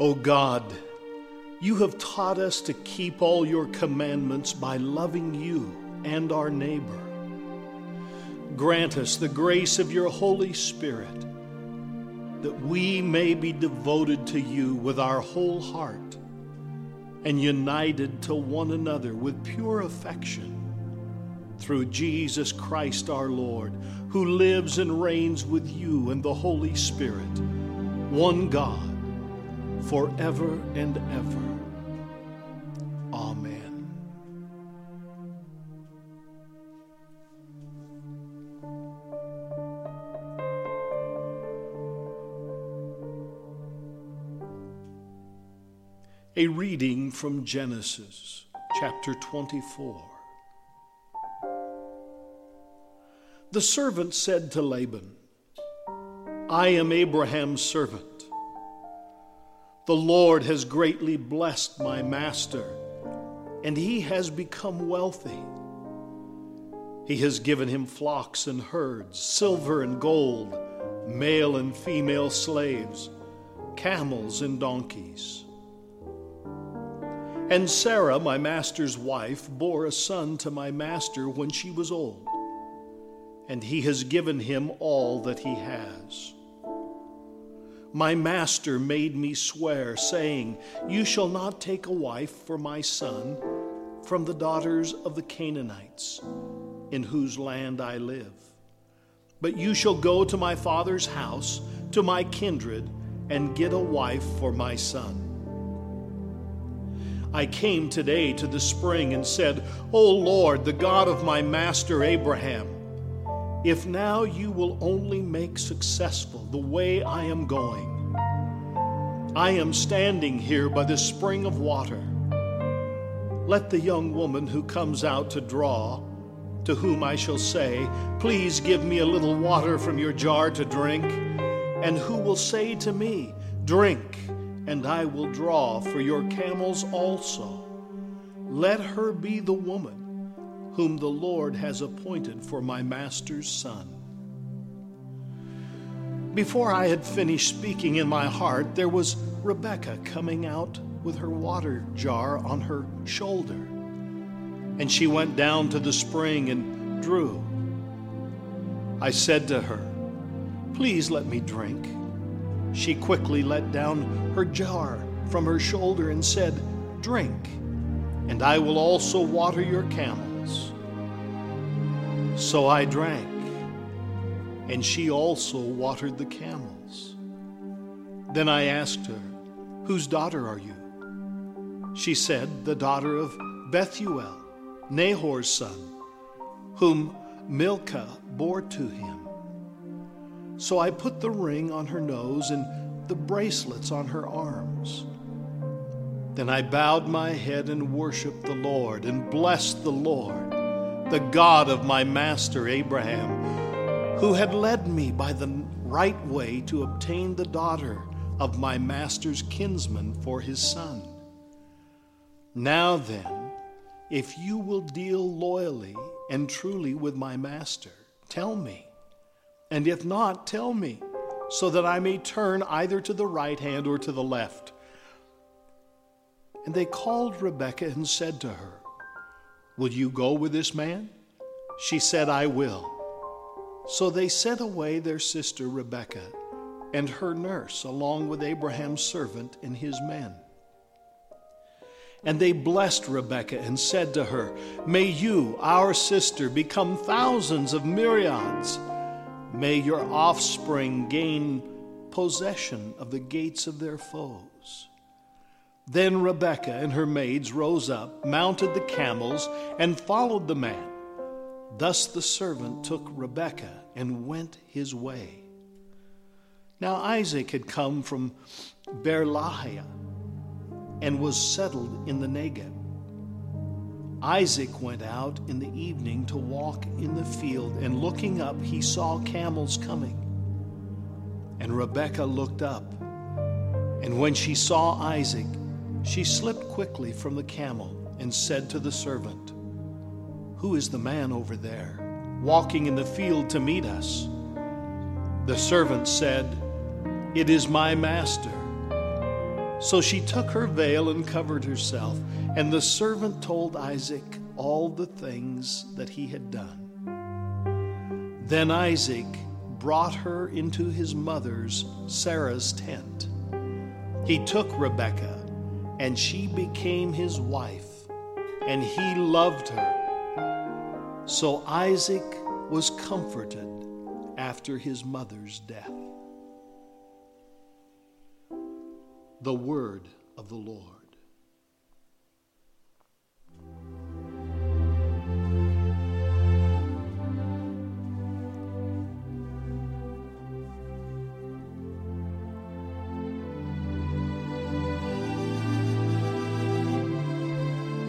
O God, you have taught us to keep all your commandments by loving you and our neighbor. Grant us the grace of your Holy Spirit, that we may be devoted to you with our whole heart and united to one another with pure affection, through Jesus Christ our Lord, who lives and reigns with you and the Holy Spirit, one God, forever and ever. Amen. A reading from Genesis chapter 24. The servant said to Laban, "I am Abraham's servant. The Lord has greatly blessed my master, and he has become wealthy. He has given him flocks and herds, silver and gold, male and female slaves, camels and donkeys. And Sarah, my master's wife, bore a son to my master when she was old, and he has given him all that he has. My master made me swear, saying, 'You shall not take a wife for my son from the daughters of the Canaanites, in whose land I live. But you shall go to my father's house, to my kindred, and get a wife for my son.' I came today to the spring and said, 'O Lord, the God of my master Abraham, if now you will only make successful the way I am going. I am standing here by the spring of water. Let the young woman who comes out to draw, to whom I shall say, "Please give me a little water from your jar to drink," and who will say to me, "Drink, and I will draw for your camels also," let her be the woman whom the Lord has appointed for my master's son.' Before I had finished speaking in my heart, there was Rebekah coming out with her water jar on her shoulder. And she went down to the spring and drew. I said to her, 'Please let me drink.' She quickly let down her jar from her shoulder and said, 'Drink, and I will also water your camels.' So I drank, and she also watered the camels. Then I asked her, 'Whose daughter are you?' She said, 'The daughter of Bethuel, Nahor's son, whom Milcah bore to him.' So I put the ring on her nose and the bracelets on her arms. Then I bowed my head and worshiped the Lord and blessed the Lord, the God of my master Abraham, who had led me by the right way to obtain the daughter of my master's kinsman for his son. Now then, if you will deal loyally and truly with my master, tell me. And if not, tell me, so that I may turn either to the right hand or to the left.' And they called Rebekah and said to her, 'Will you go with this man?' She said, 'I will.' So they sent away their sister Rebekah and her nurse, along with Abraham's servant and his men. And they blessed Rebekah and said to her, 'May you, our sister, become thousands of myriads. May your offspring gain possession of the gates of their foes.' Then Rebekah and her maids rose up, mounted the camels, and followed the man. Thus the servant took Rebekah and went his way. Now Isaac had come from Berlahiah and was settled in the Negev. Isaac went out in the evening to walk in the field, and looking up, he saw camels coming. And Rebekah looked up, and when she saw Isaac, she slipped quickly from the camel and said to the servant, 'Who is the man over there, walking in the field to meet us?' The servant said, 'It is my master.' So she took her veil and covered herself, and the servant told Isaac all the things that he had done. Then Isaac brought her into his mother's, Sarah's, tent. He took Rebekah, and she became his wife, and he loved her. So Isaac was comforted after his mother's death. The word of the Lord.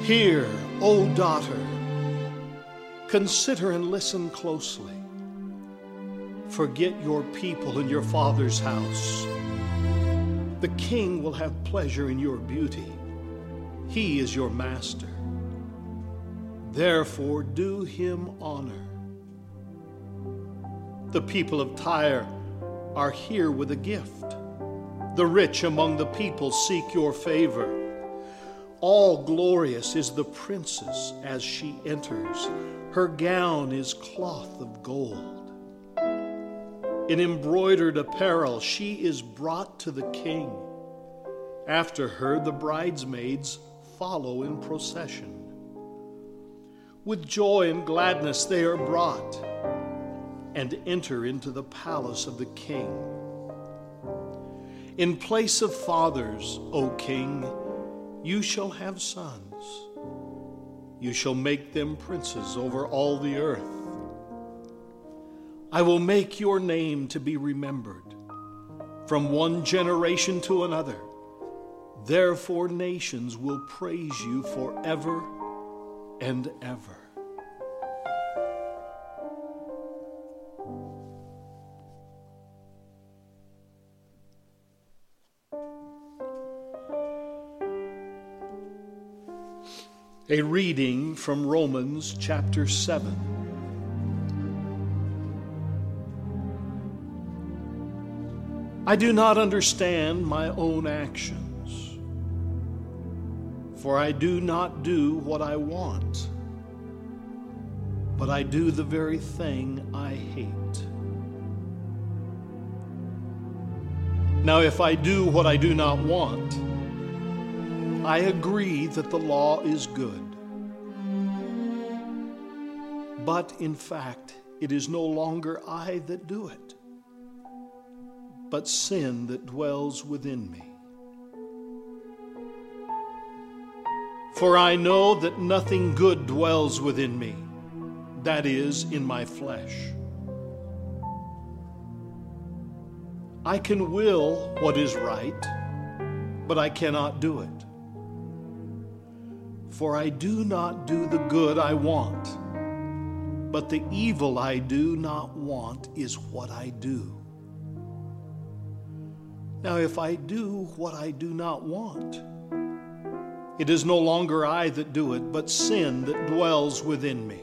Hear, O daughter, consider and listen closely. Forget your people and your father's house. The king will have pleasure in your beauty. He is your master. Therefore, do him honor. The people of Tyre are here with a gift. The rich among the people seek your favor. All glorious is the princess as she enters. Her gown is cloth of gold. In embroidered apparel, she is brought to the king. After her, the bridesmaids follow in procession. With joy and gladness, they are brought and enter into the palace of the king. In place of fathers, O king, you shall have sons. You shall make them princes over all the earth. I will make your name to be remembered from one generation to another. Therefore, nations will praise you forever and ever. A reading from Romans chapter 7. I do not understand my own actions, for I do not do what I want, but I do the very thing I hate. Now, if I do what I do not want, I agree that the law is good, but in fact, it is no longer I that do it, but sin that dwells within me. For I know that nothing good dwells within me, that is, in my flesh. I can will what is right, but I cannot do it. For I do not do the good I want, but the evil I do not want is what I do. Now, if I do what I do not want, it is no longer I that do it, but sin that dwells within me.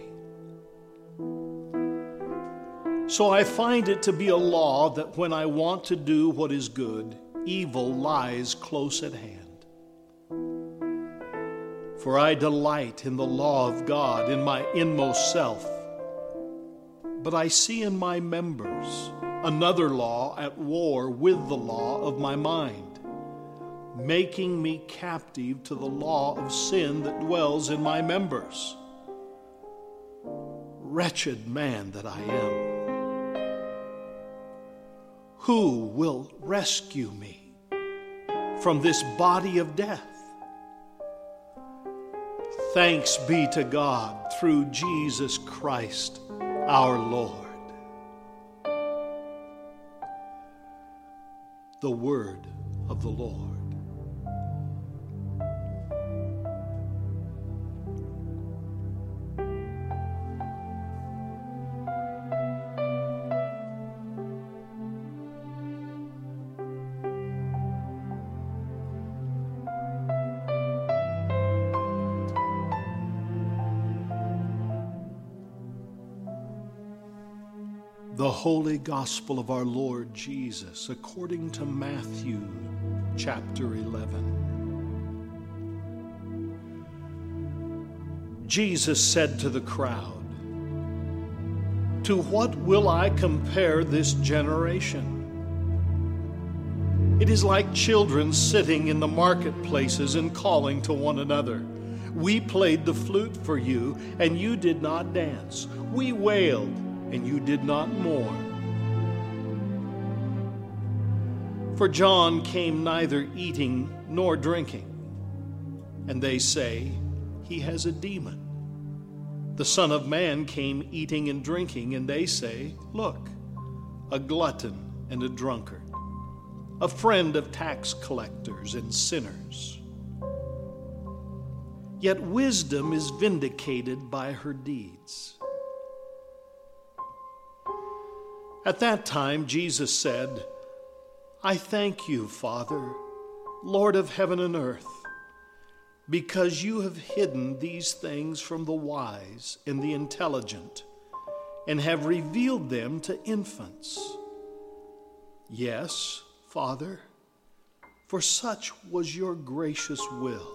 So I find it to be a law that when I want to do what is good, evil lies close at hand. For I delight in the law of God in my inmost self, but I see in my members another law at war with the law of my mind, making me captive to the law of sin that dwells in my members. Wretched man that I am! Who will rescue me from this body of death? Thanks be to God through Jesus Christ, our Lord. The word of the Lord. The Holy Gospel of our Lord Jesus according to Matthew chapter 11. Jesus said to the crowd, "To what will I compare this generation? It is like children sitting in the marketplaces and calling to one another. We played the flute for you, and you did not dance. We wailed, and you did not mourn. For John came neither eating nor drinking, and they say, 'He has a demon.' The Son of Man came eating and drinking, and they say, 'Look, a glutton and a drunkard, a friend of tax collectors and sinners.' Yet wisdom is vindicated by her deeds." At that time Jesus said, "I thank you, Father, Lord of heaven and earth, because you have hidden these things from the wise and the intelligent, and have revealed them to infants. Yes, Father, for such was your gracious will.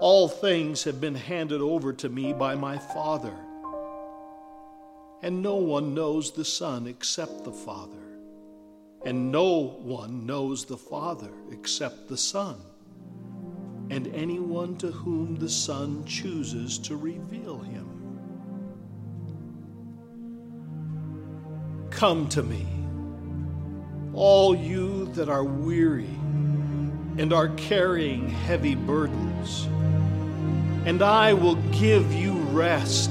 All things have been handed over to me by my Father, and no one knows the Son except the Father, and no one knows the Father except the Son, and anyone to whom the Son chooses to reveal him. Come to me, all you that are weary and are carrying heavy burdens, and I will give you rest.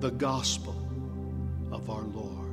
The Gospel of our Lord.